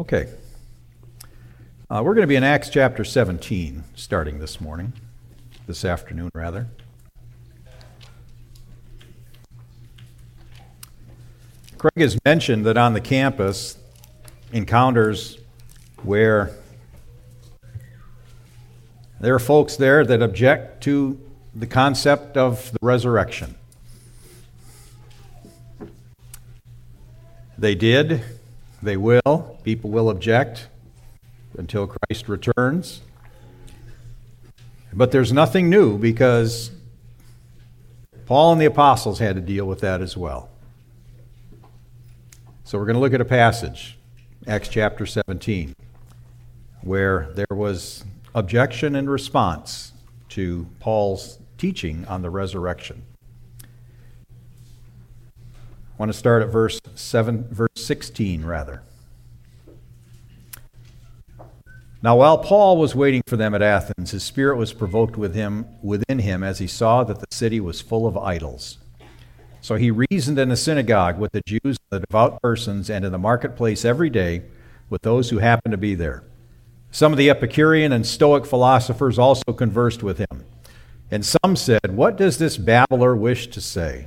Okay. We're going to be in Acts chapter 17 starting this afternoon. Craig has mentioned that on the campus, encounters where there are folks there that object to the concept of the resurrection. They did, they will, people will object until Christ returns. But there's nothing new because Paul and the apostles had to deal with that as well. So we're going to look at a passage, Acts chapter 17, where there was objection and response to Paul's teaching on the resurrection. I want to start at verse 16. Now while Paul was waiting for them at Athens, his spirit was provoked within him as he saw that the city was full of idols. So he reasoned in the synagogue with the Jews and the devout persons, and in the marketplace every day with those who happened to be there. Some of the Epicurean and Stoic philosophers also conversed with him. And some said, "What does this babbler wish to say?"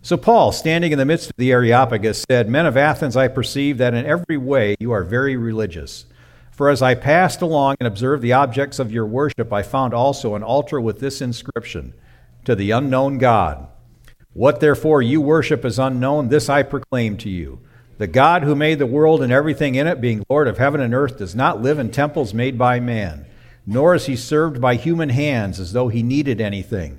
So Paul, standing in the midst of the Areopagus, said, "Men of Athens, I perceive that in every way you are very religious. For as I passed along and observed the objects of your worship, I found also an altar with this inscription, 'To the unknown God.' What therefore you worship as unknown, this I proclaim to you. The God who made the world and everything in it, being Lord of heaven and earth, does not live in temples made by man, nor is he served by human hands as though he needed anything,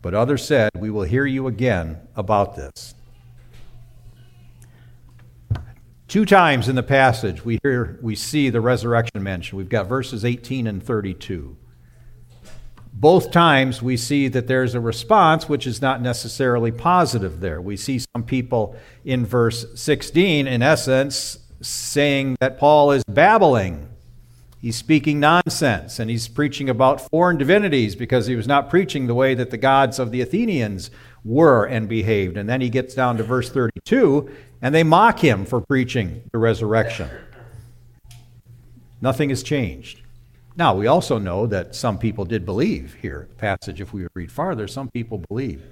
but others said, 'We will hear you again about this.'" Two times in the passage we see the resurrection mentioned. We've got verses 18 and 32. Both times we see that there's a response which is not necessarily positive there. We see some people in verse 16, in essence, saying that Paul is babbling. He's speaking nonsense, and he's preaching about foreign divinities because he was not preaching the way that the gods of the Athenians were and behaved. And then he gets down to verse 32, and they mock him for preaching the resurrection. Nothing has changed. Now, we also know that some people did believe here. The passage, if we read farther, some people believe.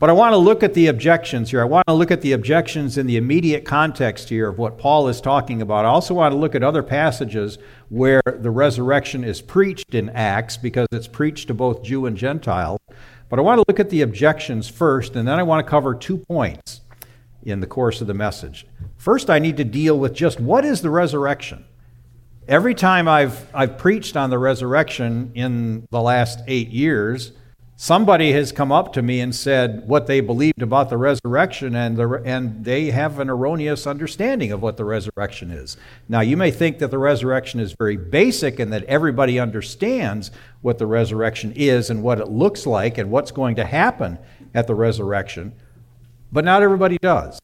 But I want to look at the objections here. I want to look at the objections in the immediate context here of what Paul is talking about. I also want to look at other passages where the resurrection is preached in Acts, because it's preached to both Jew and Gentile. But I want to look at the objections first, and then I want to cover 2 points in the course of the message. First, I need to deal with just what is the resurrection. Every time I've preached on the resurrection in the last 8 years, somebody has come up to me and said what they believed about the resurrection, and they have an erroneous understanding of what the resurrection is. Now, you may think that the resurrection is very basic and that everybody understands what the resurrection is and what it looks like and what's going to happen at the resurrection, but not everybody does.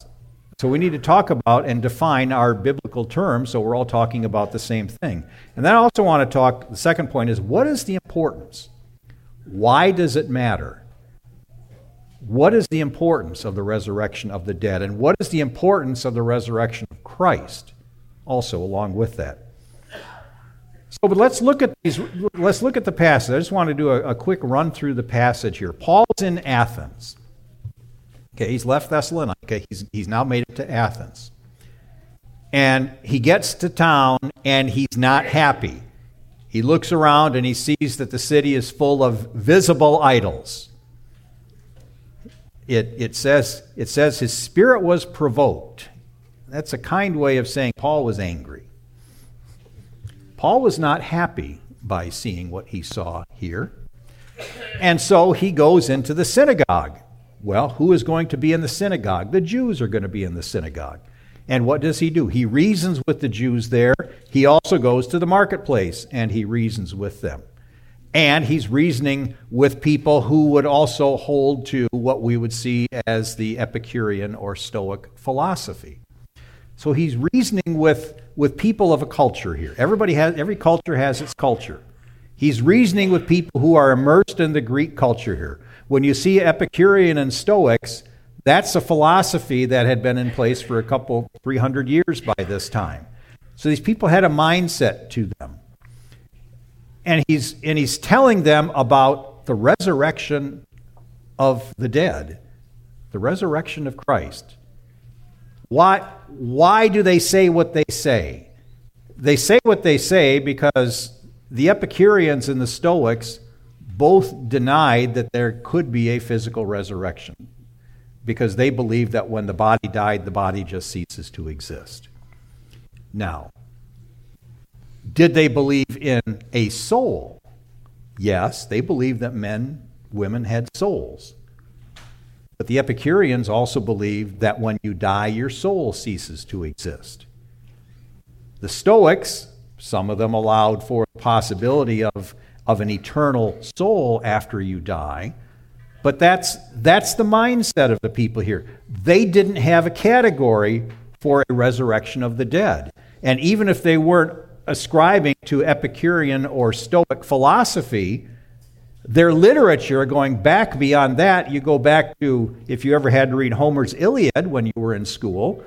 So we need to talk about and define our biblical terms so we're all talking about the same thing. And then I also want to talk, the second point is, what is the importance? Why does it matter? What is the importance of the resurrection of the dead? And what is the importance of the resurrection of Christ also along with that? So, but let's look at the passage. I just want to do a quick run through the passage here. Paul's in Athens. Okay, he's left Thessalonica. He's now made it to Athens. And he gets to town and he's not happy. He looks around and he sees that the city is full of visible idols. It says his spirit was provoked. That's a kind way of saying Paul was angry. Paul was not happy by seeing what he saw here. And so he goes into the synagogue. Well, who is going to be in the synagogue? The Jews are going to be in the synagogue. And what does he do? He reasons with the Jews there. He also goes to the marketplace and he reasons with them. And he's reasoning with people who would also hold to what we would see as the Epicurean or Stoic philosophy. So he's reasoning with people of a culture here. Every culture has its culture. He's reasoning with people who are immersed in the Greek culture here. When you see Epicurean and Stoics, that's a philosophy that had been in place for 300 years by this time. So these people had a mindset to them. And he's telling them about the resurrection of the dead, the resurrection of Christ. Why do they say what they say? They say what they say because the Epicureans and the Stoics both denied that there could be a physical resurrection, because they believed that when the body died, the body just ceases to exist. Now, did they believe in a soul? Yes, they believed that men, women had souls. But the Epicureans also believed that when you die, your soul ceases to exist. The Stoics, some of them allowed for the possibility of an eternal soul after you die. But that's the mindset of the people here. They didn't have a category for a resurrection of the dead. And even if they weren't ascribing to Epicurean or Stoic philosophy, their literature going back beyond that, you go back to, if you ever had to read Homer's Iliad when you were in school,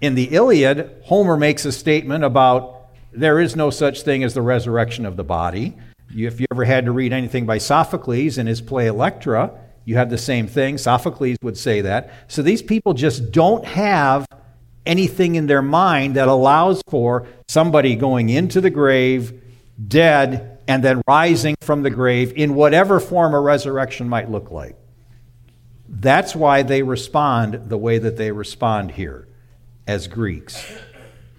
in the Iliad, Homer makes a statement about there is no such thing as the resurrection of the body. If you ever had to read anything by Sophocles in his play Electra, you have the same thing. Sophocles would say that. So these people just don't have anything in their mind that allows for somebody going into the grave, dead, and then rising from the grave in whatever form a resurrection might look like. That's why they respond the way that they respond here as Greeks,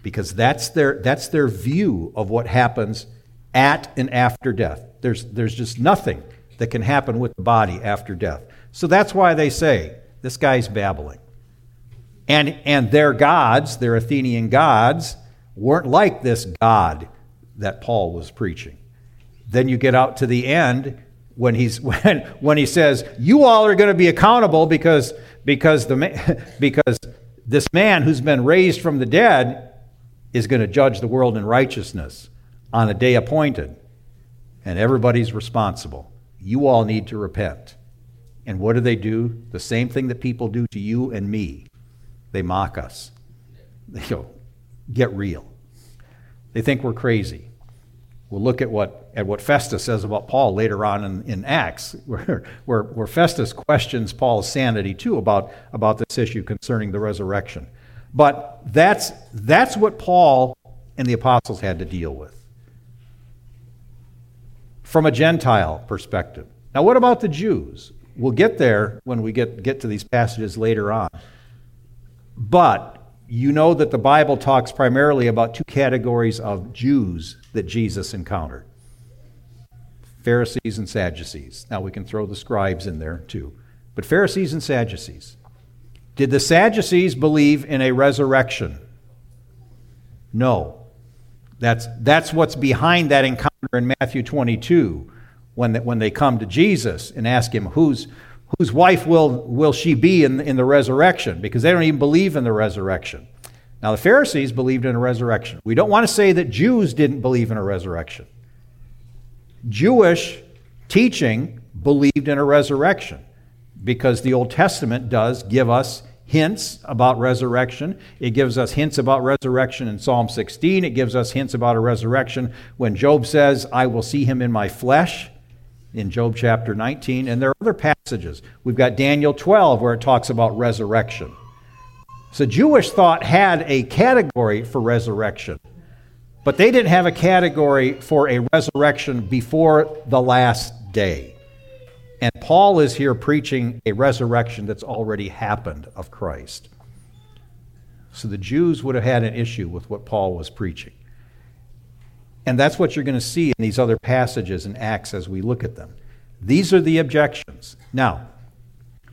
because that's their view of what happens at and after death. There's just nothing that can happen with the body after death. So that's why they say, this guy's babbling. And their gods, their Athenian gods, weren't like this God that Paul was preaching. Then you get out to the end when he says, you all are going to be accountable because this man who's been raised from the dead is going to judge the world in righteousness on a day appointed, and everybody's responsible. You all need to repent. And what do? The same thing that people do to you and me. They mock us. They go, get real. They think we're crazy. We'll look at what Festus says about Paul later on in Acts, where Festus questions Paul's sanity too about this issue concerning the resurrection. But that's what Paul and the apostles had to deal with from a Gentile perspective. Now, what about the Jews? We'll get there when we get to these passages later on. But you know that the Bible talks primarily about two categories of Jews that Jesus encountered: Pharisees and Sadducees. Now we can throw the scribes in there too. But Pharisees and Sadducees. Did the Sadducees believe in a resurrection? No. That's what's behind that encounter in Matthew 22 when they come to Jesus and ask him, who's whose wife will she be in the resurrection? Because they don't even believe in the resurrection. Now, the Pharisees believed in a resurrection. We don't want to say that Jews didn't believe in a resurrection. Jewish teaching believed in a resurrection because the Old Testament does give us hints about resurrection. It gives us hints about resurrection in Psalm 16. It gives us hints about a resurrection when Job says, I will see him in my flesh, in Job chapter 19. And there are other passages. We've got Daniel 12 where it talks about resurrection. So Jewish thought had a category for resurrection, but they didn't have a category for a resurrection before the last day. And Paul is here preaching a resurrection that's already happened of Christ. So the Jews would have had an issue with what Paul was preaching. And that's what you're going to see in these other passages in Acts as we look at them. These are the objections. Now,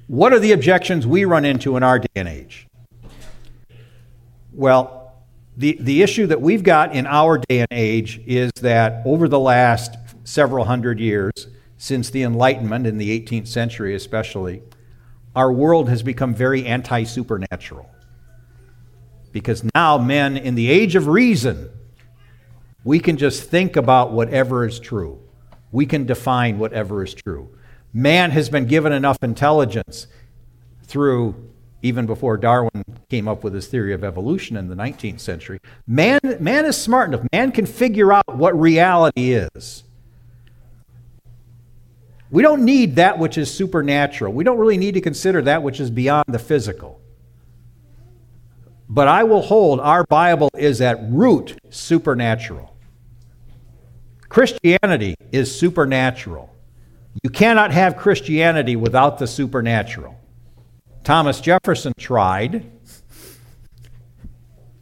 what are the objections we run into in our day and age? Well, the issue that we've got in our day and age is that over the last several hundred years, since the Enlightenment in the 18th century especially, our world has become very anti-supernatural. Because now men, in the age of reason, we can just think about whatever is true. We can define whatever is true. Man has been given enough intelligence through, even before Darwin came up with his theory of evolution in the 19th century, man is smart enough. Man can figure out what reality is. We don't need that which is supernatural. We don't really need to consider that which is beyond the physical. But I will hold our Bible is at root supernatural. Christianity is supernatural. You cannot have Christianity without the supernatural. Thomas Jefferson tried.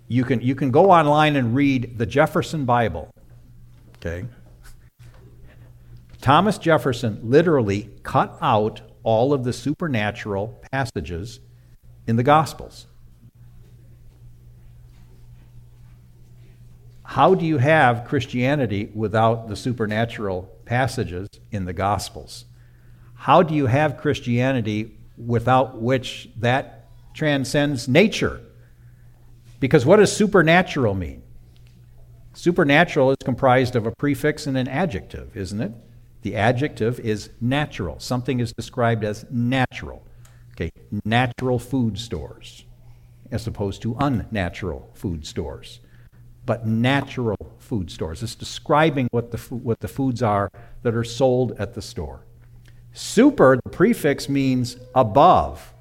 You can go online and read the Jefferson Bible. Okay? Thomas Jefferson literally cut out all of the supernatural passages in the Gospels. How do you have Christianity without the supernatural passages in the Gospels? How do you have Christianity without which that transcends nature? Because what does supernatural mean? Supernatural is comprised of a prefix and an adjective, isn't it? The adjective is natural. Something is described as natural. Okay, natural food stores as opposed to unnatural food stores. But natural food stores. It's describing what the foods are that are sold at the store. Super, the prefix, means above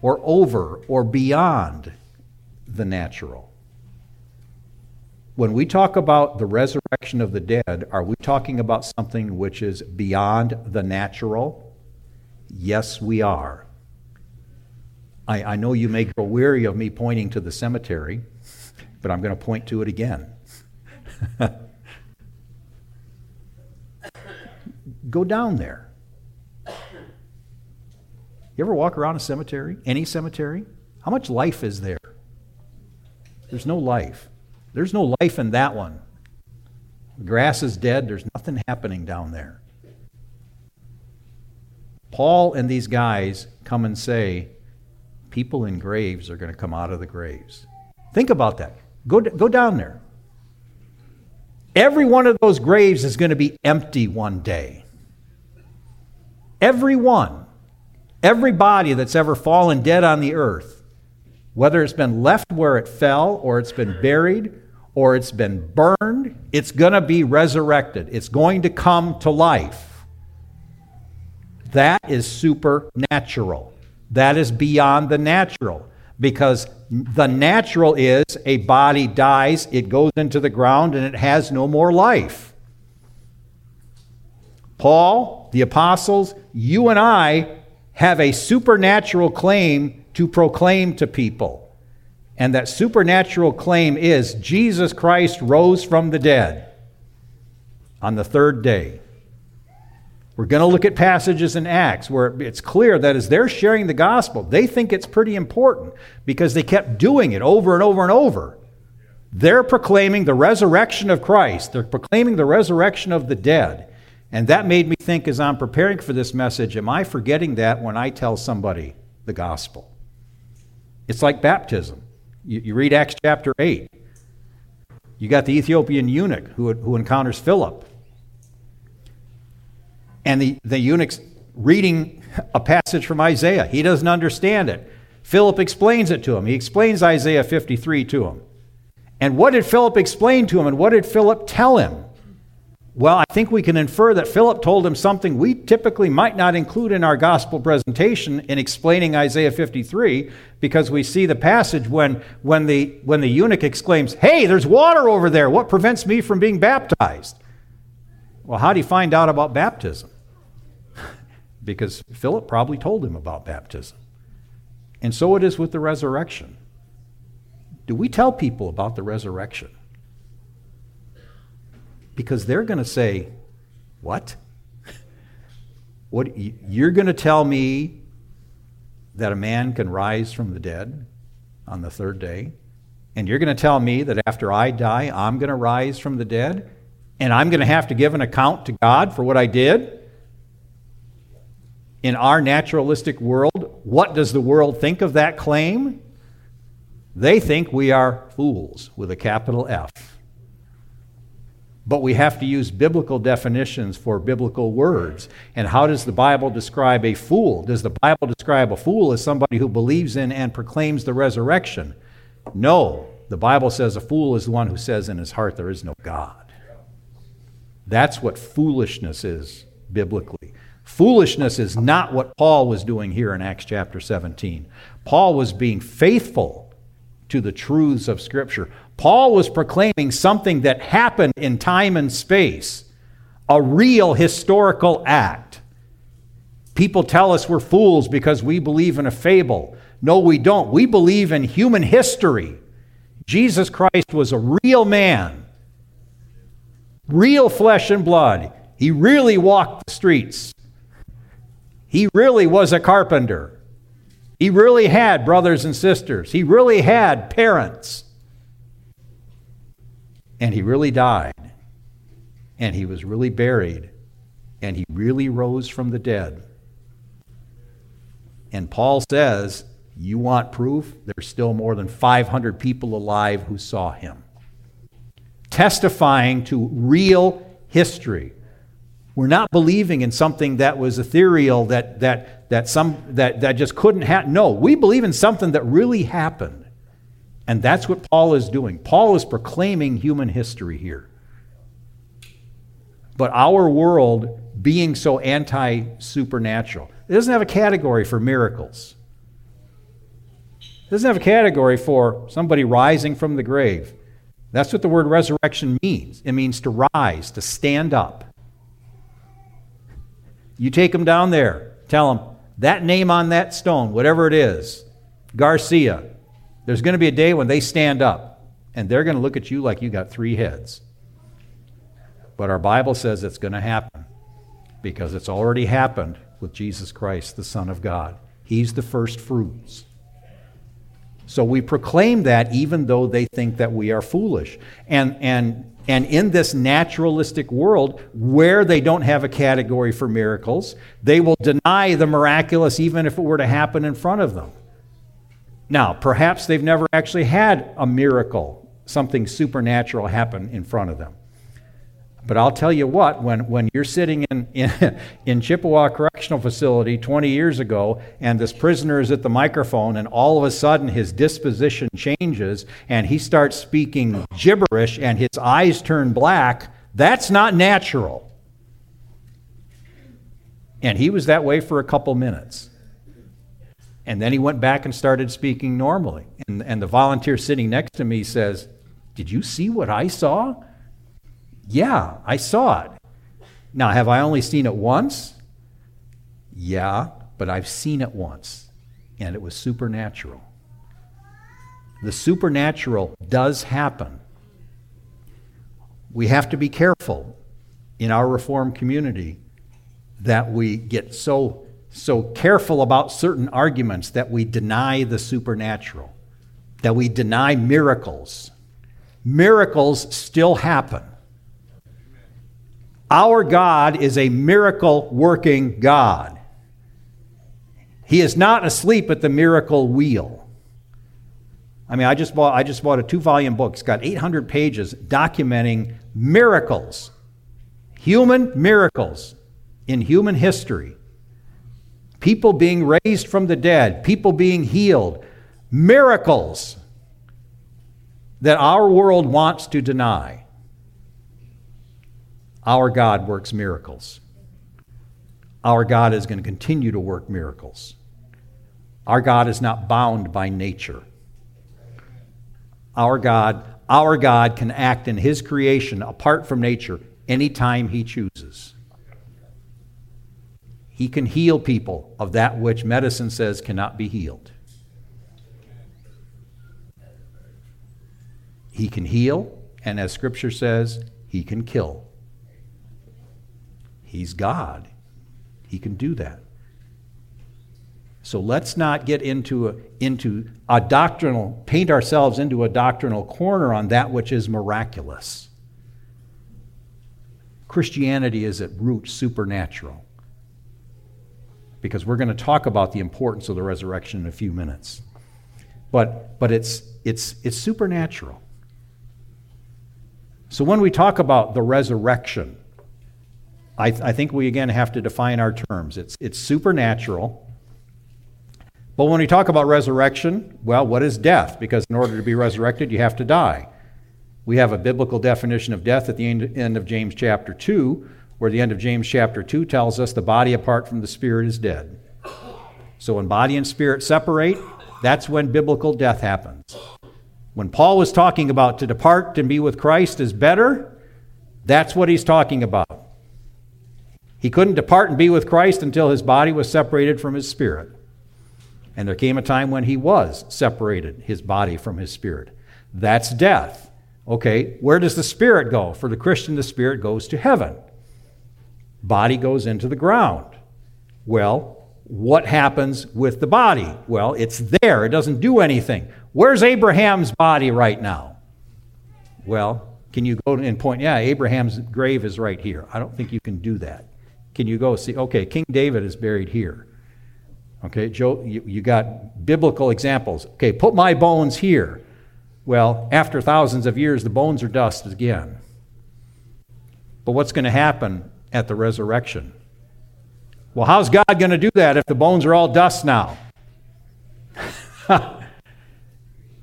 or over or beyond the natural. When we talk about the resurrection of the dead, are we talking about something which is beyond the natural? Yes, we are. I know you may grow weary of me pointing to the cemetery, but I'm going to point to it again. Go down there. You ever walk around a cemetery, any cemetery? How much life is there? There's no life. There's no life in that one. The grass is dead. There's nothing happening down there. Paul and these guys come and say, people in graves are going to come out of the graves. Think about that. Go down there. Every one of those graves is going to be empty one day. Every one. Every body that's ever fallen dead on the earth, whether it's been left where it fell or it's been buried, or it's been burned, it's going to be resurrected. It's going to come to life. That is supernatural. That is beyond the natural, because the natural is a body dies, it goes into the ground, and it has no more life. Paul, the apostles, you and I have a supernatural claim to proclaim to people. And that supernatural claim is Jesus Christ rose from the dead on the third day. We're going to look at passages in Acts where it's clear that as they're sharing the gospel, they think it's pretty important because they kept doing it over and over and over. They're proclaiming the resurrection of Christ. They're proclaiming the resurrection of the dead. And that made me think, as I'm preparing for this message, am I forgetting that when I tell somebody the gospel? It's like baptism. You read Acts chapter 8. You got the Ethiopian eunuch who encounters Philip. And the eunuch's reading a passage from Isaiah. He doesn't understand it. Philip explains it to him. He explains Isaiah 53 to him. And what did Philip explain to him, and what did Philip tell him? Well, I think we can infer that Philip told him something we typically might not include in our gospel presentation in explaining Isaiah 53, because we see the passage when the eunuch exclaims, "Hey, there's water over there. What prevents me from being baptized?" Well, how do you find out about baptism? Because Philip probably told him about baptism. And so it is with the resurrection. Do we tell people about the resurrection? Because they're going to say, what? What? You're going to tell me that a man can rise from the dead on the third day? And you're going to tell me that after I die, I'm going to rise from the dead? And I'm going to have to give an account to God for what I did? In our naturalistic world, what does the world think of that claim? They think we are fools, with a capital F. But we have to use biblical definitions for biblical words. And how does the Bible describe a fool? Does the Bible describe a fool as somebody who believes in and proclaims the resurrection? No. The Bible says a fool is the one who says in his heart there is no God. That's what foolishness is biblically. Foolishness is not what Paul was doing here in Acts chapter 17. Paul was being faithful to the truths of Scripture. Paul was proclaiming something that happened in time and space, a real historical act. People tell us we're fools because we believe in a fable. No, we don't. We believe in human history. Jesus Christ was a real man, real flesh and blood. He really walked the streets. He really was a carpenter. He really had brothers and sisters. He really had parents. And he really died. And he was really buried. And he really rose from the dead. And Paul says, you want proof? There's still more than 500 people alive who saw him. Testifying to real history. We're not believing in something that was ethereal, that just couldn't happen. No, we believe in something that really happened. And that's what Paul is doing. Paul is proclaiming human history here. But our world being so anti-supernatural, it doesn't have a category for miracles. It doesn't have a category for somebody rising from the grave. That's what the word resurrection means. It means to rise, to stand up. You take them down there, tell them, that name on that stone, whatever it is, Garcia, there's going to be a day when they stand up, and they're going to look at you like you got three heads. But our Bible says it's going to happen because it's already happened with Jesus Christ, the Son of God. He's the first fruits. So we proclaim that even though they think that we are foolish. And in this naturalistic world where they don't have a category for miracles, they will deny the miraculous even if it were to happen in front of them. Now, perhaps they've never actually had a miracle, something supernatural happen in front of them. But I'll tell you what, when you're sitting in Chippewa Correctional Facility 20 years ago and this prisoner is at the microphone and all of a sudden his disposition changes and he starts speaking gibberish and his eyes turn black, that's not natural. And he was that way for a couple minutes. And then he went back and started speaking normally. And the volunteer sitting next to me says, "Did you see what I saw?" "Yeah, I saw it." "Now, have I only seen it once?" "Yeah, but I've seen it once, and it was supernatural." The supernatural does happen. We have to be careful in our Reformed community that we get so careful about certain arguments that we deny the supernatural, that we deny miracles. Miracles still happen. Our God is a miracle-working God. He is not asleep at the miracle wheel. I mean, I just bought a 2-volume book. It's got 800 pages documenting miracles, human miracles in human history. People being raised from the dead, people being healed, miracles that our world wants to deny. Our God works miracles. Our God is going to continue to work miracles. Our God is not bound by nature. Our God can act in His creation apart from nature anytime He chooses. He can heal people of that which medicine says cannot be healed. He can heal, and as Scripture says, He can kill. He's God. He can do that. So let's not get into a doctrinal, paint ourselves into a doctrinal corner on that which is miraculous. Christianity is at root supernatural, because we're going to talk about the importance of the resurrection in a few minutes. But it's supernatural. So when we talk about the resurrection, I think we again have to define our terms. It's supernatural. But when we talk about resurrection, well, what is death? Because in order to be resurrected, you have to die. We have a biblical definition of death at the end of James chapter 2, where the end of James chapter 2 tells us the body apart from the spirit is dead. So when body and spirit separate, that's when biblical death happens. When Paul was talking about to depart and be with Christ is better, that's what he's talking about. He couldn't depart and be with Christ until his body was separated from his spirit. And there came a time when he was separated, his body from his spirit. That's death. Okay, where does the spirit go? For the Christian, the spirit goes to heaven. Body goes into the ground. Well, what happens with the body? Well, it's there. It doesn't do anything. Where's Abraham's body right now? Well, can you go and point, yeah, Abraham's grave is right here. I don't think you can do that. Can you go see, okay, King David is buried here. Okay, Joe, you got biblical examples. Okay, put my bones here. Well, after thousands of years, the bones are dust again. But what's going to happen at the resurrection? Well, how's God going to do that if the bones are all dust now?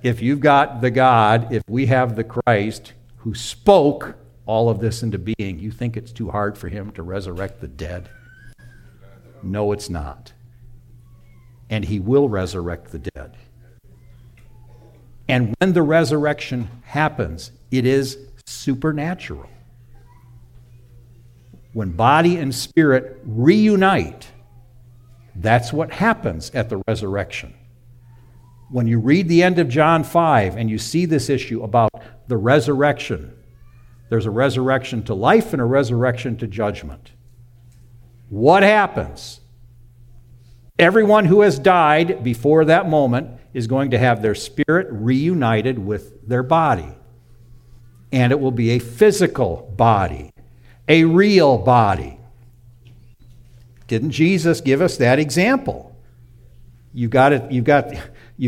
If you've got the God, if we have the Christ who spoke all of this into being, you think it's too hard for him to resurrect the dead? No, it's not. And he will resurrect the dead. And when the resurrection happens, it is supernatural. When body and spirit reunite, that's what happens at the resurrection. When you read the end of John 5 and you see this issue about the resurrection, there's a resurrection to life and a resurrection to judgment. What happens? Everyone who has died before that moment is going to have their spirit reunited with their body. And it will be a physical body, a real body. Didn't Jesus give us that example? You got it, you've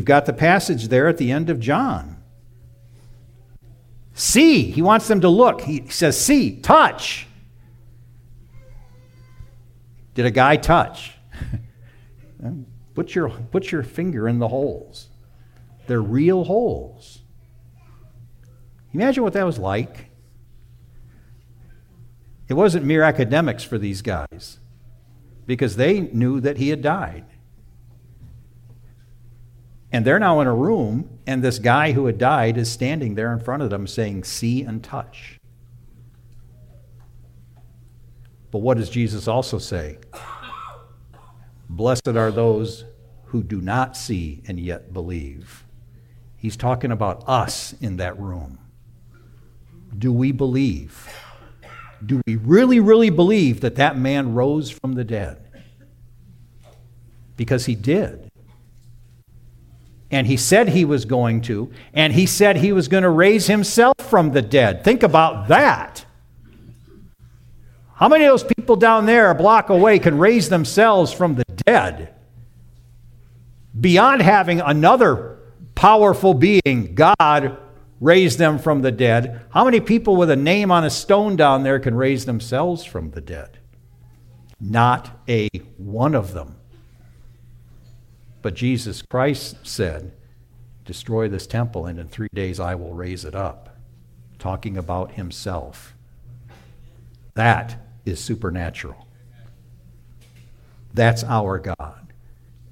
got the passage there at the end of John. See, he wants them to look. He says, see, touch. Did a guy touch? Put your finger in the holes. They're real holes. Imagine what that was like. It wasn't mere academics for these guys, because they knew that he had died. And they're now in a room, and this guy who had died is standing there in front of them saying, see and touch. But what does Jesus also say? Blessed are those who do not see and yet believe. He's talking about us in that room. Do we believe? Do we really, really believe that that man rose from the dead? Because he did. And he said he was going to, and he said he was going to raise himself from the dead. Think about that. How many of those people down there a block away could raise themselves from the dead? Beyond having another powerful being, God, raise them from the dead, how many people with a name on a stone down there can raise themselves from the dead? Not a one of them. But Jesus Christ said, destroy this temple, and in 3 days I will raise it up. Talking about himself. That is supernatural. That's our God.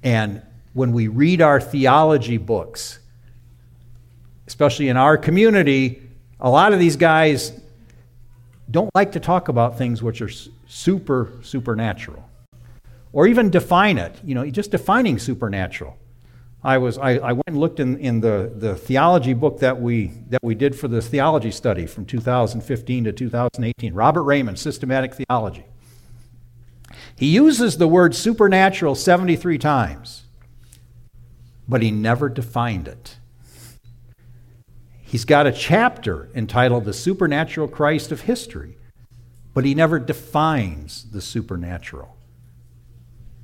And when we read our theology books, especially in our community, a lot of these guys don't like to talk about things which are supernatural. Or even define it. You know, just defining supernatural. I went and looked in the theology book that we did for the theology study from 2015 to 2018. Robert Raymond, Systematic Theology. He uses the word supernatural 73 times, but he never defined it. He's got a chapter entitled The Supernatural Christ of History, but he never defines the supernatural.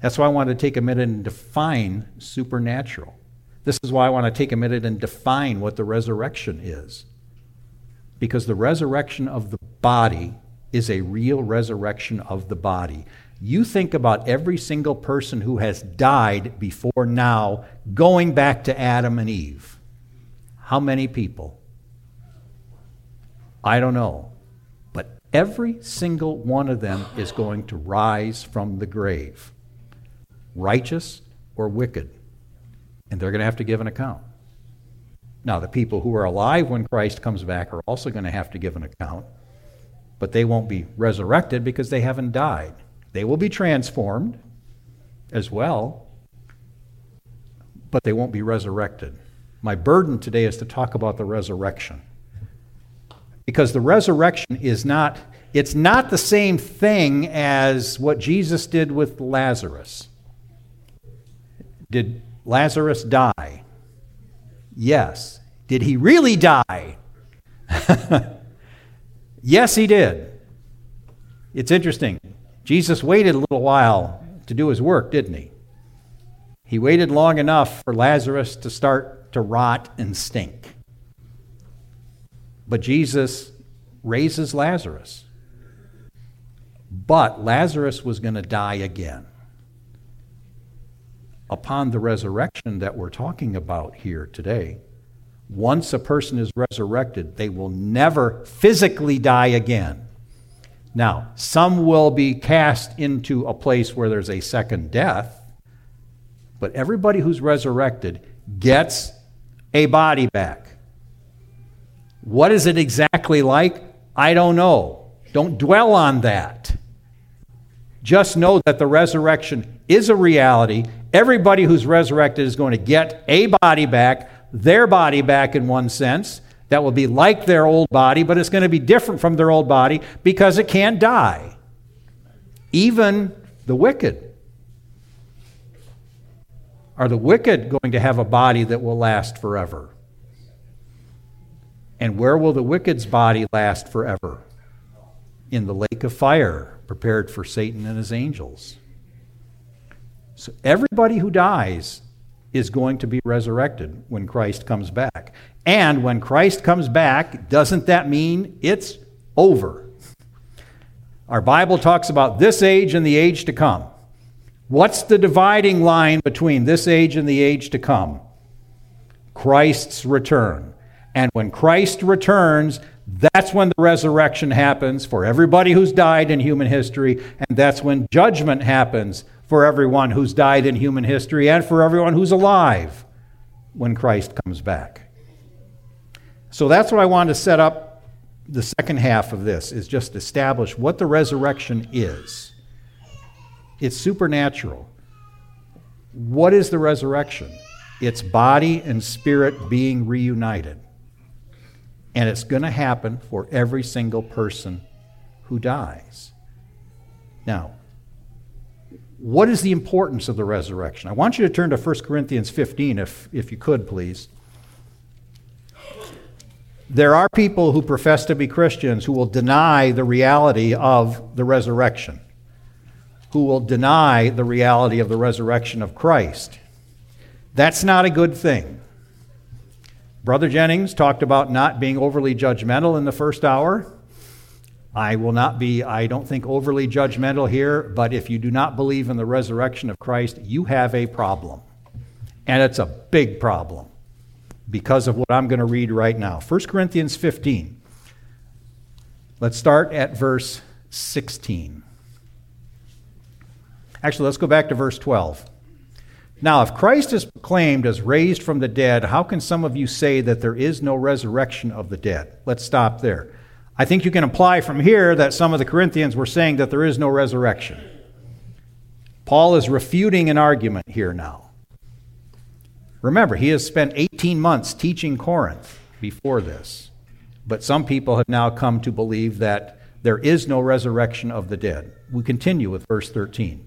That's why I want to take a minute and define supernatural. This is why I want to take a minute and define what the resurrection is. Because the resurrection of the body is a real resurrection of the body. You think about every single person who has died before now, going back to Adam and Eve. How many people? I don't know. But every single one of them is going to rise from the grave. Righteous or wicked, and they're going to have to give an account. Now, the people who are alive when Christ comes back are also going to have to give an account, but they won't be resurrected because they haven't died. They will be transformed as well, but they won't be resurrected. My burden today is to talk about the resurrection, because the resurrection is not, it's not the same thing as what Jesus did with Lazarus. Did Lazarus die? Yes. Did he really die? Yes, he did. It's interesting. Jesus waited a little while to do his work, didn't he? He waited long enough for Lazarus to start to rot and stink. But Jesus raises Lazarus. But Lazarus was going to die again. Upon the resurrection that we're talking about here today, once a person is resurrected, they will never physically die again. Now, some will be cast into a place where there's a second death, but everybody who's resurrected gets a body back. What is it exactly like? I don't know. Don't dwell on that. Just know that the resurrection is a reality. Everybody who's resurrected is going to get a body back, their body back in one sense. That will be like their old body, but it's going to be different from their old body because it can't die. Even the wicked. Are the wicked going to have a body that will last forever? And where will the wicked's body last forever? In the lake of fire, prepared for Satan and his angels. So everybody who dies is going to be resurrected when Christ comes back. And when Christ comes back, doesn't that mean it's over? Our Bible talks about this age and the age to come. What's the dividing line between this age and the age to come? Christ's return. And when Christ returns, that's when the resurrection happens for everybody who's died in human history, and that's when judgment happens for everyone who's died in human history and for everyone who's alive when Christ comes back. So that's what I wanted to set up the second half of this, is just establish what the resurrection is. It's supernatural. What is the resurrection? It's body and spirit being reunited. And it's going to happen for every single person who dies. Now, what is the importance of the resurrection? I want you to turn to 1 Corinthians 15, if you could, please. There are people who profess to be Christians who will deny the reality of the resurrection, who will deny the reality of the resurrection of Christ. That's not a good thing. Brother Jennings talked about not being overly judgmental in the first hour. I will not be, I don't think, overly judgmental here, but if you do not believe in the resurrection of Christ, you have a problem. And it's a big problem because of what I'm going to read right now. 1 Corinthians 15. Let's start at verse 16. Actually, let's go back to verse 12. Now, if Christ is proclaimed as raised from the dead, how can some of you say that there is no resurrection of the dead? Let's stop there. I think you can imply from here that some of the Corinthians were saying that there is no resurrection. Paul is refuting an argument here now. Remember, he has spent 18 months teaching Corinth before this, but some people have now come to believe that there is no resurrection of the dead. We continue with verse 13.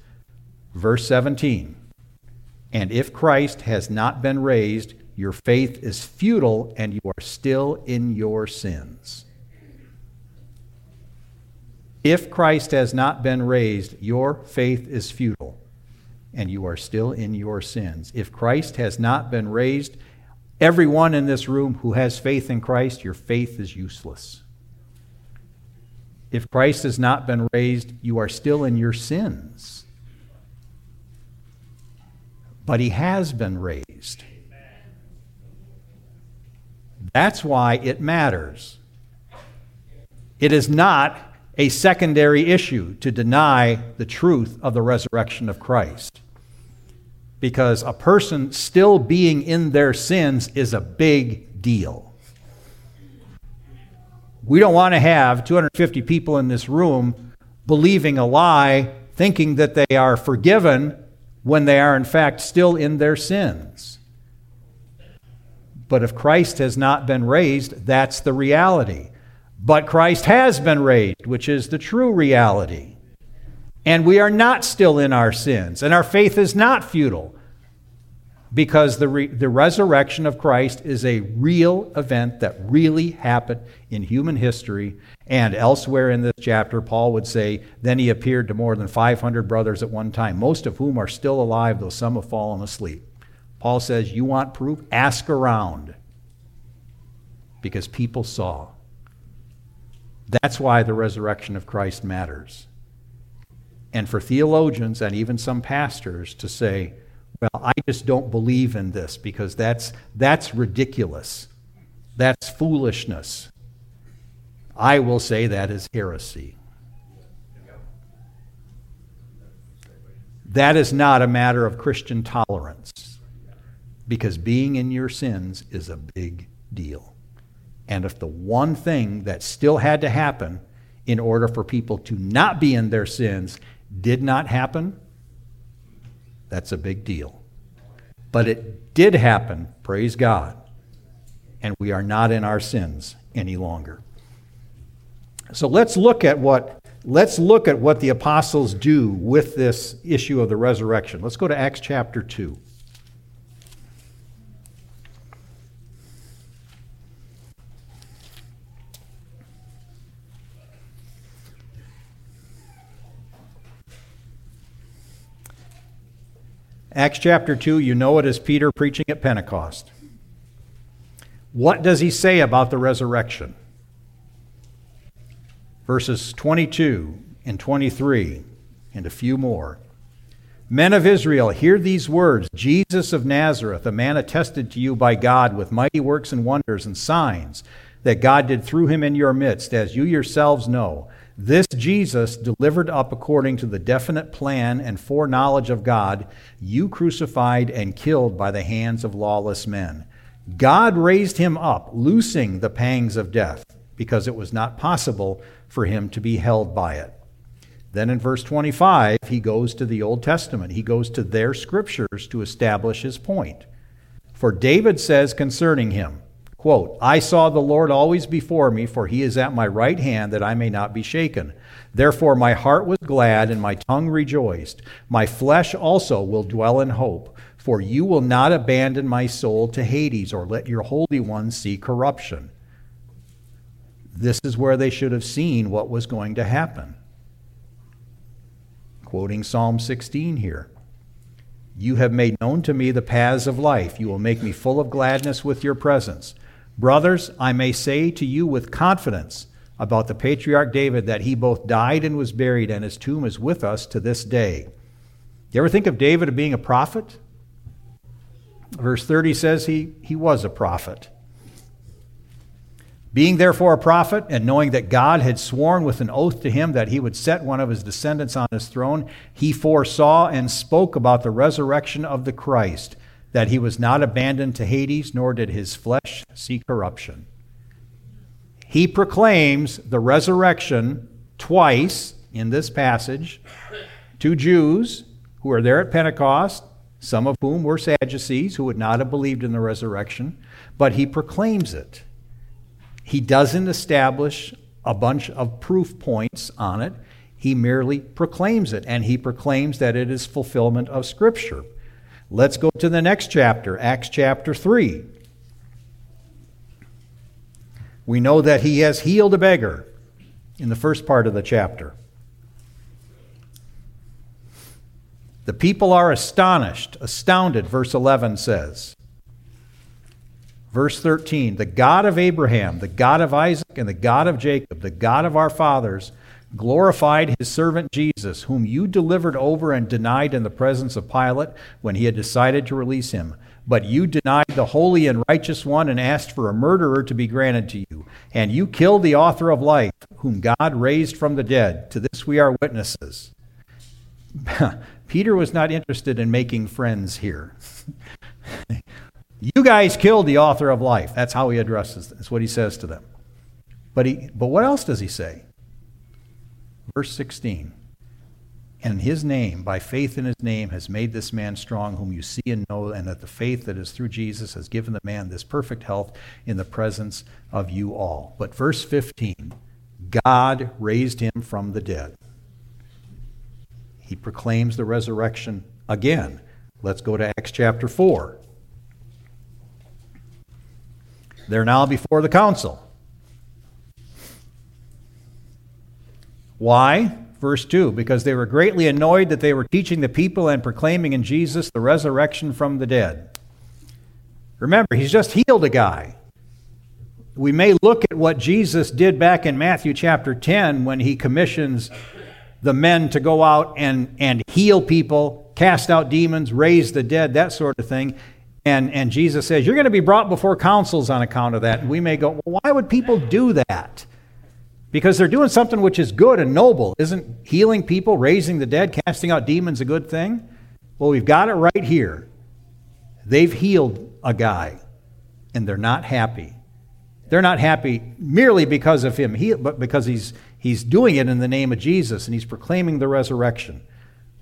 Verse 17, and if Christ has not been raised, your faith is futile, and you are still in your sins. If Christ has not been raised, your faith is futile, and you are still in your sins. If Christ has not been raised, everyone in this room who has faith in Christ, your faith is useless. If Christ has not been raised, you are still in your sins. But he has been raised. That's why it matters. It is not a secondary issue to deny the truth of the resurrection of Christ, because a person still being in their sins is a big deal. We don't want to have 250 people in this room believing a lie, thinking that they are forgiven when they are in fact still in their sins. But if Christ has not been raised, that's the reality. But Christ has been raised, which is the true reality. And we are not still in our sins, and our faith is not futile, because the resurrection of Christ is a real event that really happened in human history. And elsewhere in this chapter, Paul would say, then he appeared to more than 500 brothers at one time, most of whom are still alive, though some have fallen asleep. Paul says, you want proof? Ask around, because people saw. That's why the resurrection of Christ matters. And for theologians and even some pastors to say, well, I just don't believe in this because that's ridiculous. That's foolishness. I will say that is heresy. That is not a matter of Christian tolerance. Because being in your sins is a big deal. And if the one thing that still had to happen in order for people to not be in their sins did not happen, that's a big deal. But it did happen, praise God. And we are not in our sins any longer. So let's look at what the apostles do with this issue of the resurrection. Let's go to Acts chapter 2. Acts chapter 2, you know it as Peter preaching at Pentecost. What does he say about the resurrection? Verses 22 and 23 and a few more. Men of Israel, hear these words. Jesus of Nazareth, a man attested to you by God with mighty works and wonders and signs that God did through him in your midst, as you yourselves know. This Jesus, delivered up according to the definite plan and foreknowledge of God, you crucified and killed by the hands of lawless men. God raised him up, loosing the pangs of death, because it was not possible for him to be held by it. Then in verse 25, he goes to the Old Testament. He goes to their scriptures to establish his point. For David says concerning him, quote, "I saw the Lord always before me, for he is at my right hand, that I may not be shaken. Therefore my heart was glad, and my tongue rejoiced. My flesh also will dwell in hope, for you will not abandon my soul to Hades, or let your Holy One see corruption." This is where they should have seen what was going to happen. Quoting Psalm 16 here. "You have made known to me the paths of life. You will make me full of gladness with your presence. Brothers, I may say to you with confidence about the patriarch David that he both died and was buried, and his tomb is with us to this day." You ever think of David as being a prophet? Verse 30 says he was a prophet. "Being therefore a prophet, and knowing that God had sworn with an oath to him that he would set one of his descendants on his throne, he foresaw and spoke about the resurrection of the Christ, that he was not abandoned to Hades, nor did his flesh see corruption." He proclaims the resurrection twice in this passage to Jews who are there at Pentecost, some of whom were Sadducees who would not have believed in the resurrection, but he proclaims it. He doesn't establish a bunch of proof points on it. He merely proclaims it, and he proclaims that it is fulfillment of Scripture. Let's go to the next chapter, Acts chapter 3. We know that he has healed a beggar in the first part of the chapter. The people are astounded, verse 11 says. Verse 13, "The God of Abraham, the God of Isaac, and the God of Jacob, the God of our fathers, glorified his servant Jesus, whom you delivered over and denied in the presence of Pilate when he had decided to release him. But you denied the holy and righteous one and asked for a murderer to be granted to you. And you killed the author of life, whom God raised from the dead. To this we are witnesses." Peter was not interested in making friends here. You guys killed the author of life. That's how he addresses them. That's what he says to them. But what else does he say? Verse 16. "And his name, by faith in his name, has made this man strong, whom you see and know, and that the faith that is through Jesus has given the man this perfect health in the presence of you all." But verse 15, "God raised him from the dead." He proclaims the resurrection again. Let's go to Acts chapter 4. They're now before the council. Why? Verse 2, "Because they were greatly annoyed that they were teaching the people and proclaiming in Jesus the resurrection from the dead." Remember, he's just healed a guy. We may look at what Jesus did back in Matthew chapter 10 when he commissions the men to go out and heal people, cast out demons, raise the dead, that sort of thing. And Jesus says, you're going to be brought before councils on account of that. And we may go, well, why would people do that? Because they're doing something which is good and noble. Isn't healing people, raising the dead, casting out demons a good thing? Well, we've got it right here. They've healed a guy, and they're not happy. They're not happy merely because of him, but because he's doing it in the name of Jesus, and he's proclaiming the resurrection.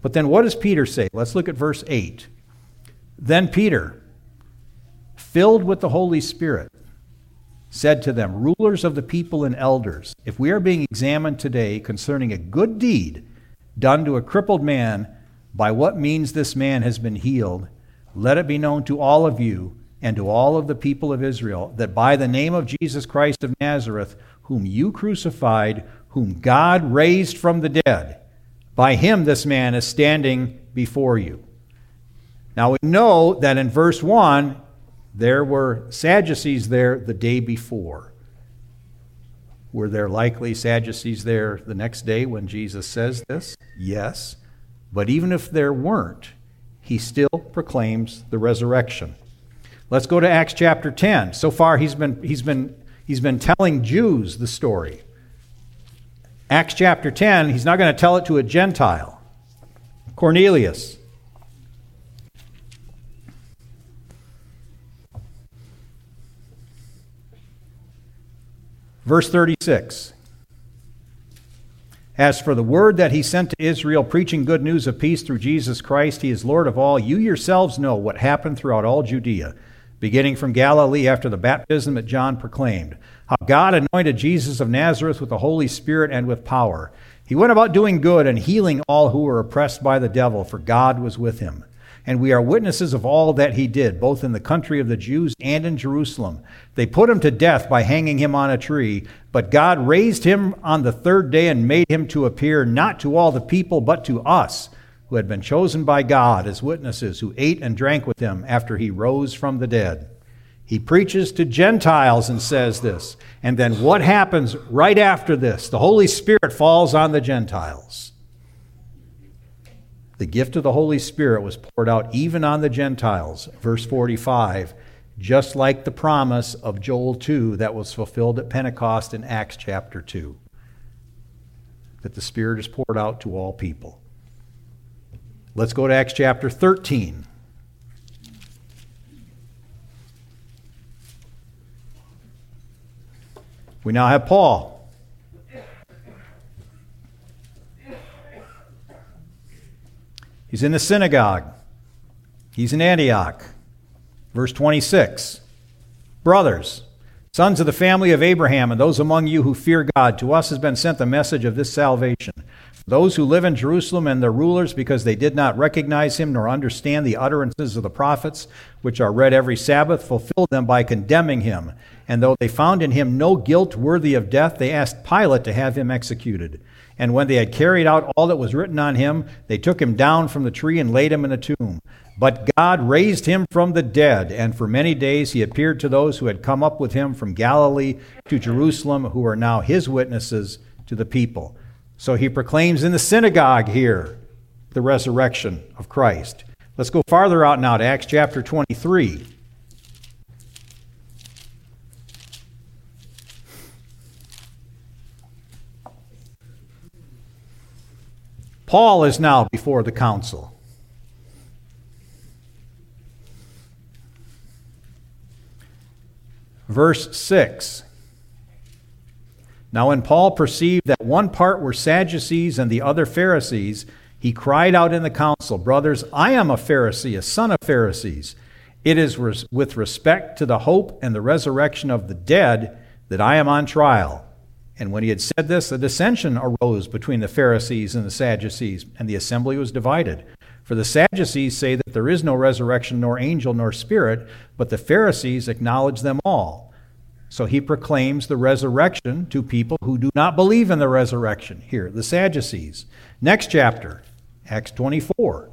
But then what does Peter say? Let's look at verse 8. "Then Peter, filled with the Holy Spirit, said to them, rulers of the people and elders, if we are being examined today concerning a good deed done to a crippled man, by what means this man has been healed, let it be known to all of you and to all of the people of Israel that by the name of Jesus Christ of Nazareth, whom you crucified, whom God raised from the dead, by him this man is standing before you." Now we know that in verse 1, there were Sadducees there the day before. Were there likely Sadducees there the next day when Jesus says this? Yes. But even if there weren't, he still proclaims the resurrection. Let's go to Acts chapter 10. So far he's been telling Jews the story. Acts chapter 10, he's now going to tell it to a Gentile, Cornelius. Verse 36. As for the word that he sent to Israel, preaching good news of peace through Jesus Christ, he is Lord of all. You yourselves know what happened throughout all Judea, beginning from Galilee after the baptism that John proclaimed, how God anointed Jesus of Nazareth with the Holy Spirit and with power. He went about doing good and healing all who were oppressed by the devil, for God was with him. And we are witnesses of all that he did, both in the country of the Jews and in Jerusalem. They put him to death by hanging him on a tree, but God raised him on the third day and made him to appear not to all the people, but to us, who had been chosen by God as witnesses, who ate and drank with him after he rose from the dead. He preaches to Gentiles and says this. And then what happens right after this? The Holy Spirit falls on the Gentiles. The gift of the Holy Spirit was poured out even on the Gentiles, verse 45, just like the promise of Joel 2 that was fulfilled at Pentecost in Acts chapter 2, that the Spirit is poured out to all people. Let's go to Acts chapter 13. We now have Paul. He's in the synagogue. He's in Antioch. Verse 26. Brothers, sons of the family of Abraham, and those among you who fear God, to us has been sent the message of this salvation. For those who live in Jerusalem and their rulers, because they did not recognize him nor understand the utterances of the prophets, which are read every Sabbath, fulfilled them by condemning him. And though they found in him no guilt worthy of death, they asked Pilate to have him executed. And when they had carried out all that was written on him, they took him down from the tree and laid him in a tomb. But God raised him from the dead, and for many days he appeared to those who had come up with him from Galilee to Jerusalem, who are now his witnesses to the people. So he proclaims in the synagogue here the resurrection of Christ. Let's go farther out now to Acts chapter 23. Paul is now before the council. Verse 6. Now when Paul perceived that one part were Sadducees and the other Pharisees, he cried out in the council, Brothers, I am a Pharisee, a son of Pharisees. It is with respect to the hope and the resurrection of the dead that I am on trial. And when he had said this, a dissension arose between the Pharisees and the Sadducees, and the assembly was divided. For the Sadducees say that there is no resurrection, nor angel, nor spirit, but the Pharisees acknowledge them all. So he proclaims the resurrection to people who do not believe in the resurrection. Here, the Sadducees. Next chapter, Acts 24.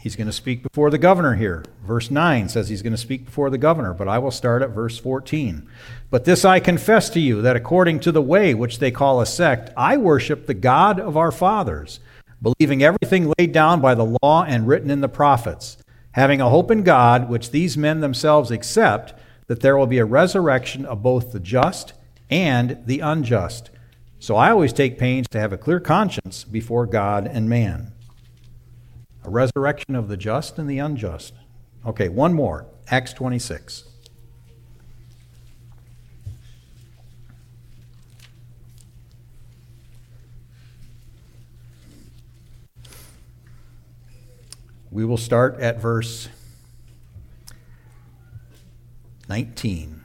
He's going to speak before the governor here. Verse 9 says he's going to speak before the governor, but I will start at verse 14. But this I confess to you, that according to the way which they call a sect, I worship the God of our fathers, believing everything laid down by the law and written in the prophets, having a hope in God, which these men themselves accept, that there will be a resurrection of both the just and the unjust. So I always take pains to have a clear conscience before God and man. A resurrection of the just and the unjust. Okay, one more. Acts 26. We will start at verse 19.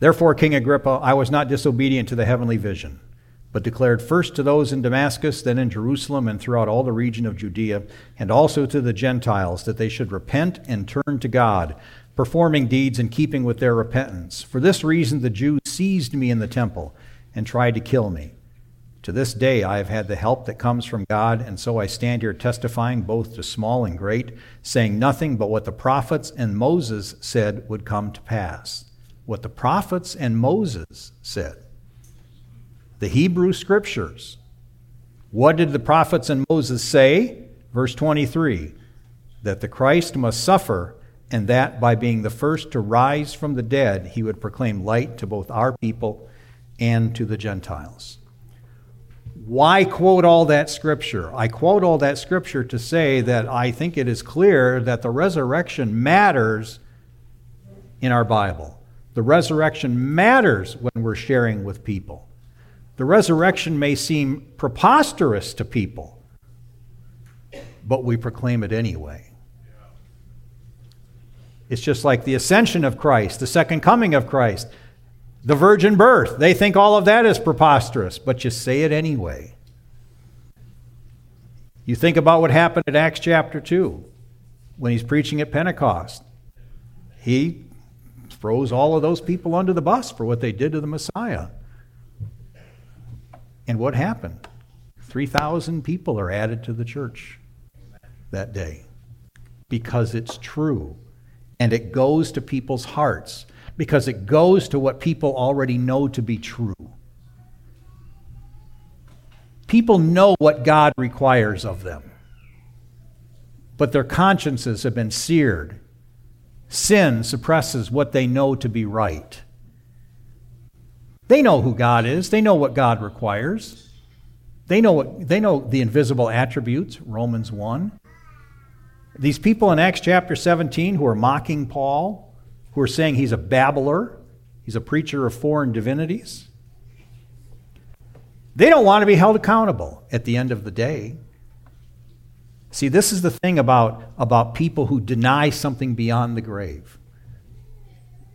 Therefore, King Agrippa, I was not disobedient to the heavenly vision, but declared first to those in Damascus, then in Jerusalem, and throughout all the region of Judea, and also to the Gentiles, that they should repent and turn to God, performing deeds in keeping with their repentance. For this reason the Jews seized me in the temple and tried to kill me. To this day I have had the help that comes from God, and so I stand here testifying both to small and great, saying nothing but what the prophets and Moses said would come to pass. What the prophets and Moses said. The Hebrew Scriptures. What did the prophets and Moses say? Verse 23, that the Christ must suffer, and that by being the first to rise from the dead, he would proclaim light to both our people and to the Gentiles. why quote all that scripture? I quote all that scripture to say that I think it is clear that the resurrection matters in our Bible. The resurrection matters when we're sharing with people. The resurrection may seem preposterous to people, but we proclaim it anyway. It's just like the ascension of Christ, the second coming of Christ, the virgin birth. They think all of that is preposterous, but you say it anyway. You think about what happened at Acts chapter 2 when he's preaching at Pentecost. He throws all of those people under the bus for what they did to the Messiah. And what happened? 3,000 people are added to the church that day because it's true. And it goes to people's hearts because it goes to what people already know to be true. People know what God requires of them, but their consciences have been seared. Sin suppresses what they know to be right. They know who God is. They know what God requires. They know the invisible attributes, Romans 1. These people in Acts chapter 17 who are mocking Paul, who are saying he's a babbler, he's a preacher of foreign divinities, they don't want to be held accountable at the end of the day. See, this is the thing about people who deny something beyond the grave.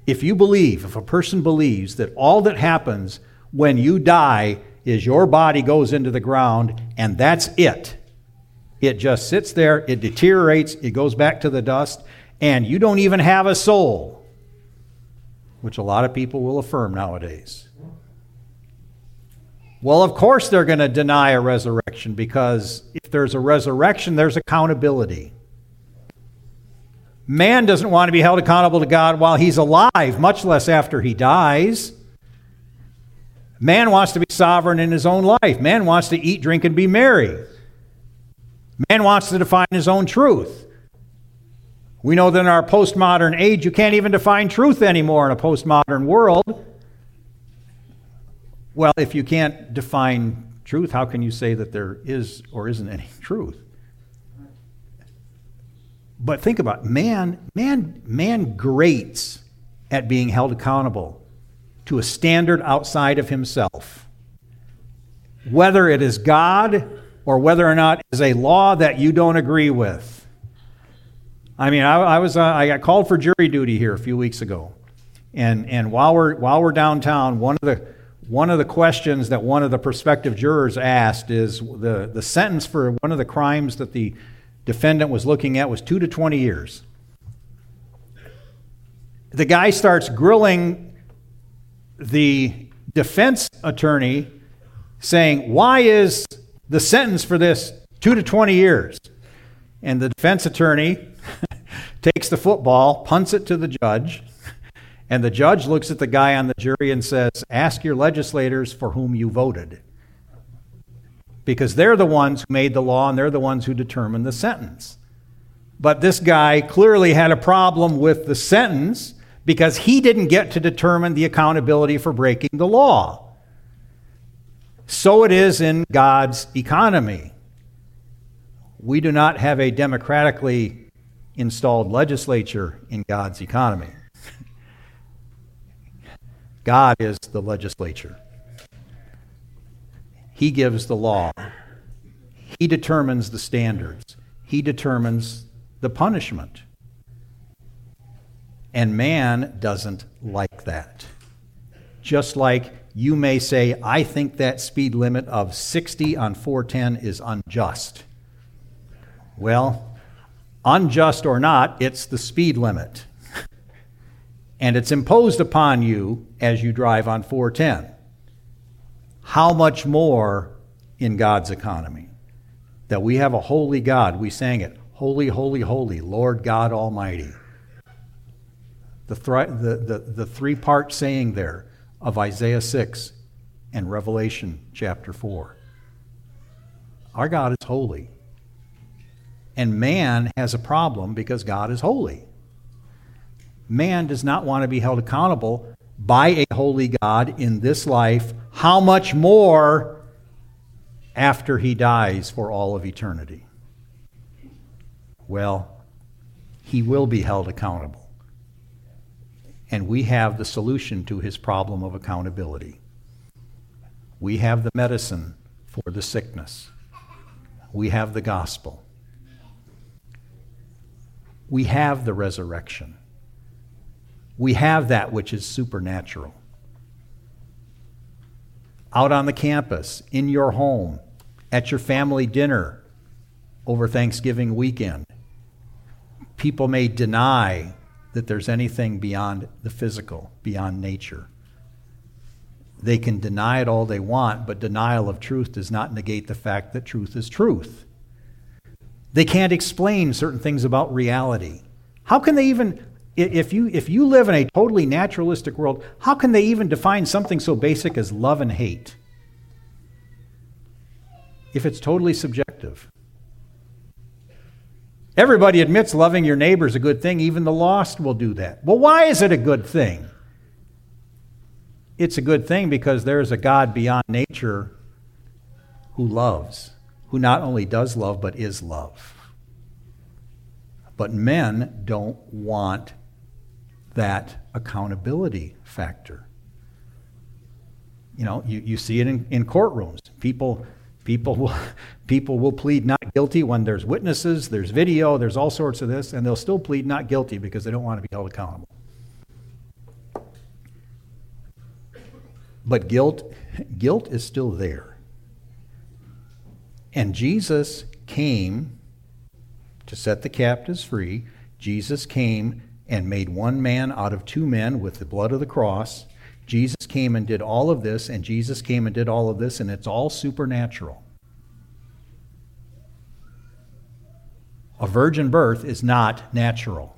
If a person believes that all that happens when you die is your body goes into the ground and that's it, it just sits there, it deteriorates, it goes back to the dust, and you don't even have a soul, which a lot of people will affirm nowadays. Well, of course they're going to deny a resurrection, because if there's a resurrection, there's accountability. Man doesn't want to be held accountable to God while he's alive, much less after he dies. Man wants to be sovereign in his own life. Man wants to eat, drink, and be merry. Man wants to define his own truth. We know that in our postmodern age, you can't even define truth anymore in a postmodern world. Well, if you can't define truth, how can you say that there is or isn't any truth? But think about it. Man grates at being held accountable to a standard outside of himself. Whether it is God or whether or not is a law that you don't agree with. I mean, I got called for jury duty here a few weeks ago, and while we're downtown, one of the questions that one of the prospective jurors asked is the sentence for one of the crimes that the defendant was looking at was 2 to 20 years. The guy starts grilling the defense attorney, saying, "Why is the sentence for this 2 to 20 years?" And the defense attorney takes the football, punts it to the judge, and the judge looks at the guy on the jury and says, "Ask your legislators for whom you voted, because they're the ones who made the law and they're the ones who determined the sentence." But this guy clearly had a problem with the sentence because he didn't get to determine the accountability for breaking the law. So it is in God's economy. We do not have a democratically installed legislature in God's economy. God is the legislature. He gives the law. He determines the standards. He determines the punishment. And man doesn't like that. Just like you may say, "I think that speed limit of 60 on 410 is unjust." Well, unjust or not, it's the speed limit. And it's imposed upon you as you drive on 410. How much more in God's economy? That we have a holy God. We sang it, "Holy, holy, holy, Lord God Almighty." The three-part saying there of Isaiah 6 and Revelation chapter 4. Our God is holy. And man has a problem because God is holy. Man does not want to be held accountable by a holy God in this life. How much more after he dies for all of eternity? Well, he will be held accountable. And we have the solution to his problem of accountability. We have the medicine for the sickness. We have the gospel. We have the resurrection. We have that which is supernatural. Out on the campus, in your home, at your family dinner over Thanksgiving weekend, people may deny that there's anything beyond the physical, beyond nature. They can deny it all they want, but denial of truth does not negate the fact that truth is truth. They can't explain certain things about reality. How can they even, if you live in a totally naturalistic world, how can they even define something so basic as love and hate? If it's totally subjective. Everybody admits loving your neighbor is a good thing. Even the lost will do that. Well, why is it a good thing? It's a good thing because there's a God beyond nature who loves, who not only does love, but is love. But men don't want that accountability factor. You know, you see it in courtrooms. People will plead not guilty when there's witnesses, there's video, there's all sorts of this, and they'll still plead not guilty because they don't want to be held accountable. But guilt is still there. And Jesus came to set the captives free. Jesus came and made one man out of two men with the blood of the cross. Jesus came and did all of this, and Jesus came and did all of this, and it's all supernatural. A virgin birth is not natural.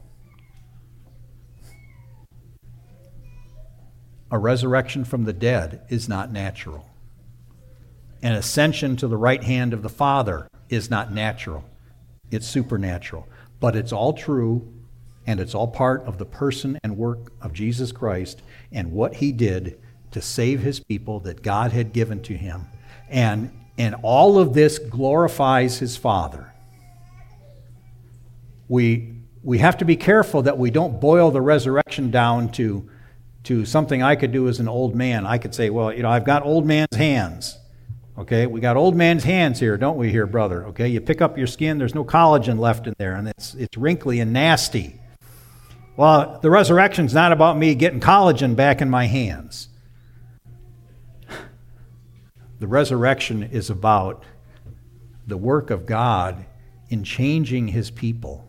A resurrection from the dead is not natural. An ascension to the right hand of the Father is not natural. It's supernatural. But it's all true, and it's all part of the person and work of Jesus Christ and what he did to save his people that God had given to him. And all of this glorifies his Father. We have to be careful that we don't boil the resurrection down to something I could do as an old man. I could say, well, you know, I've got old man's hands. Okay, we got old man's hands here, don't we here, brother? Okay, you pick up your skin, there's no collagen left in there, and it's wrinkly and nasty. Well, the resurrection's not about me getting collagen back in my hands. The resurrection is about the work of God in changing his people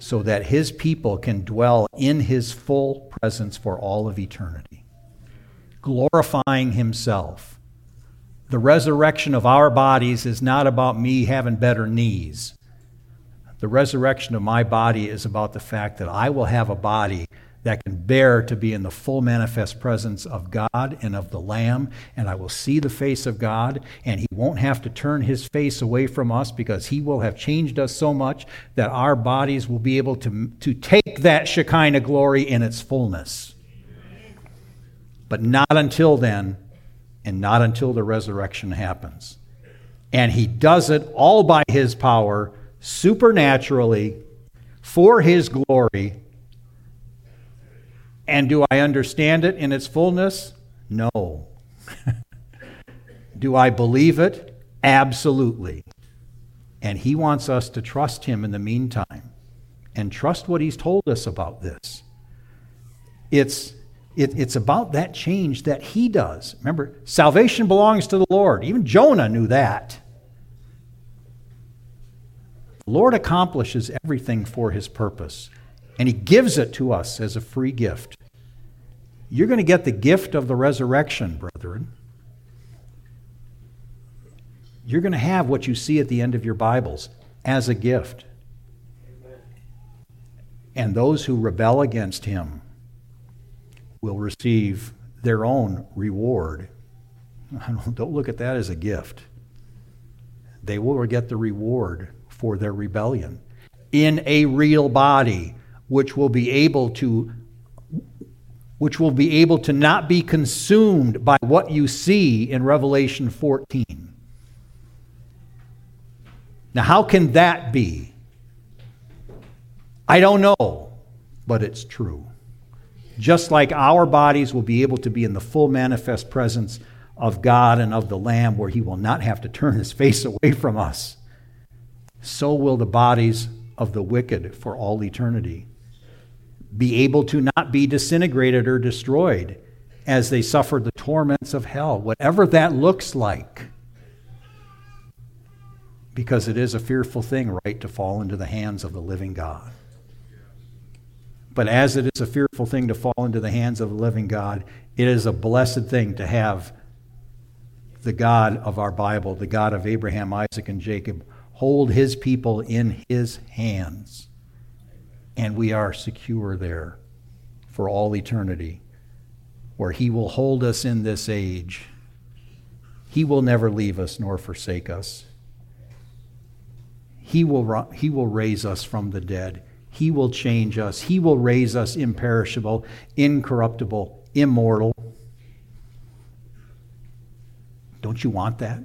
so that his people can dwell in his full presence for all of eternity, glorifying himself. The resurrection of our bodies is not about me having better knees. The resurrection of my body is about the fact that I will have a body that can bear to be in the full manifest presence of God and of the Lamb, and I will see the face of God, and he won't have to turn his face away from us because he will have changed us so much that our bodies will be able to take that Shekinah glory in its fullness. But not until then, and not until the resurrection happens. And he does it all by his power, supernaturally, for his glory. And do I understand it in its fullness? No. Do I believe it? Absolutely. And he wants us to trust him in the meantime and trust what he's told us about this. It's about that change that he does. Remember, salvation belongs to the Lord. Even Jonah knew that. The Lord accomplishes everything for his purpose, and he gives it to us as a free gift. You're going to get the gift of the resurrection, brethren. You're going to have what you see at the end of your Bibles as a gift. And those who rebel against him will receive their own reward. Don't look at that as a gift. They will get the reward for their rebellion in a real body, which will be able to not be consumed by what you see in Revelation 14. Now, how can that be? I don't know, but it's true. Just like our bodies will be able to be in the full manifest presence of God and of the Lamb, where he will not have to turn his face away from us, so will the bodies of the wicked for all eternity be able to not be disintegrated or destroyed as they suffer the torments of hell, whatever that looks like. Because it is a fearful thing, right, to fall into the hands of the living God. But as it is a fearful thing to fall into the hands of the living God, it is a blessed thing to have the God of our Bible, the God of Abraham, Isaac, and Jacob, hold his people in his hands. And we are secure there for all eternity, where he will hold us in this age. He will never leave us nor forsake us. He will raise us from the dead. He will change us. He will raise us imperishable, incorruptible, immortal. Don't you want that?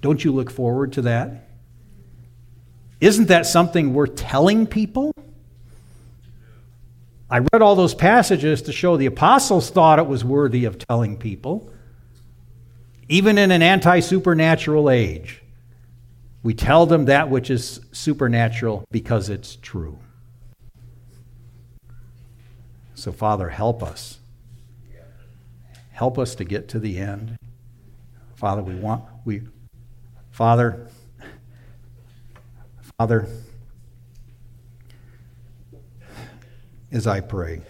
Don't you look forward to that? Isn't that something worth telling people? I read all those passages to show the apostles thought it was worthy of telling people. Even in an anti-supernatural age, we tell them that which is supernatural because it's true. So, Father, help us. Help us to get to the end. Father, Father, as I pray,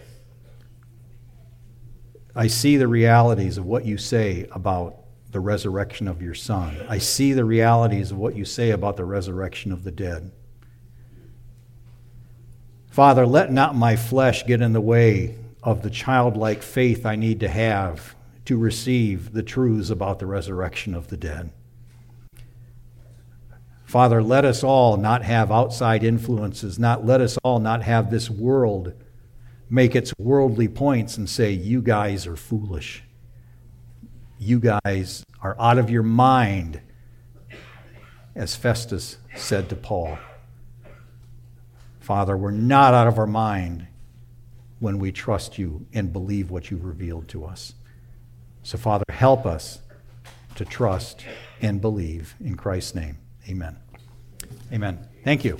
I see the realities of what you say about the resurrection of your Son. I see the realities of what you say about the resurrection of the dead. Father, let not my flesh get in the way of the childlike faith I need to have to receive the truths about the resurrection of the dead. Father, let us all not have outside influences, let us all not have this world make its worldly points and say, you guys are foolish. You guys are out of your mind, as Festus said to Paul. Father, we're not out of our mind when we trust you and believe what you've revealed to us. So, Father, help us to trust and believe in Christ's name. Amen. Amen. Thank you.